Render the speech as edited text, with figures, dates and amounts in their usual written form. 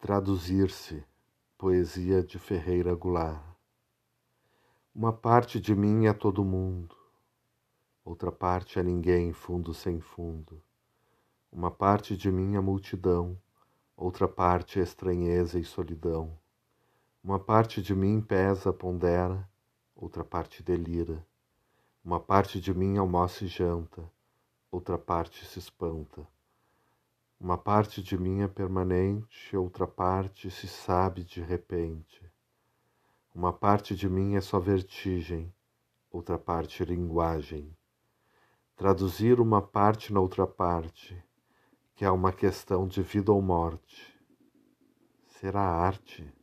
Traduzir-se, poesia de Ferreira Gullar. Uma parte de mim é todo mundo, outra parte é ninguém, fundo sem fundo. Uma parte de mim é multidão, outra parte é estranheza e solidão. Uma parte de mim pesa, pondera, outra parte delira. Uma parte de mim almoça e janta, outra parte se espanta. Uma parte de mim é permanente, outra parte se sabe de repente. Uma parte de mim é só vertigem, outra parte linguagem. Traduzir uma parte na outra parte, que é uma questão de vida ou morte. Será arte?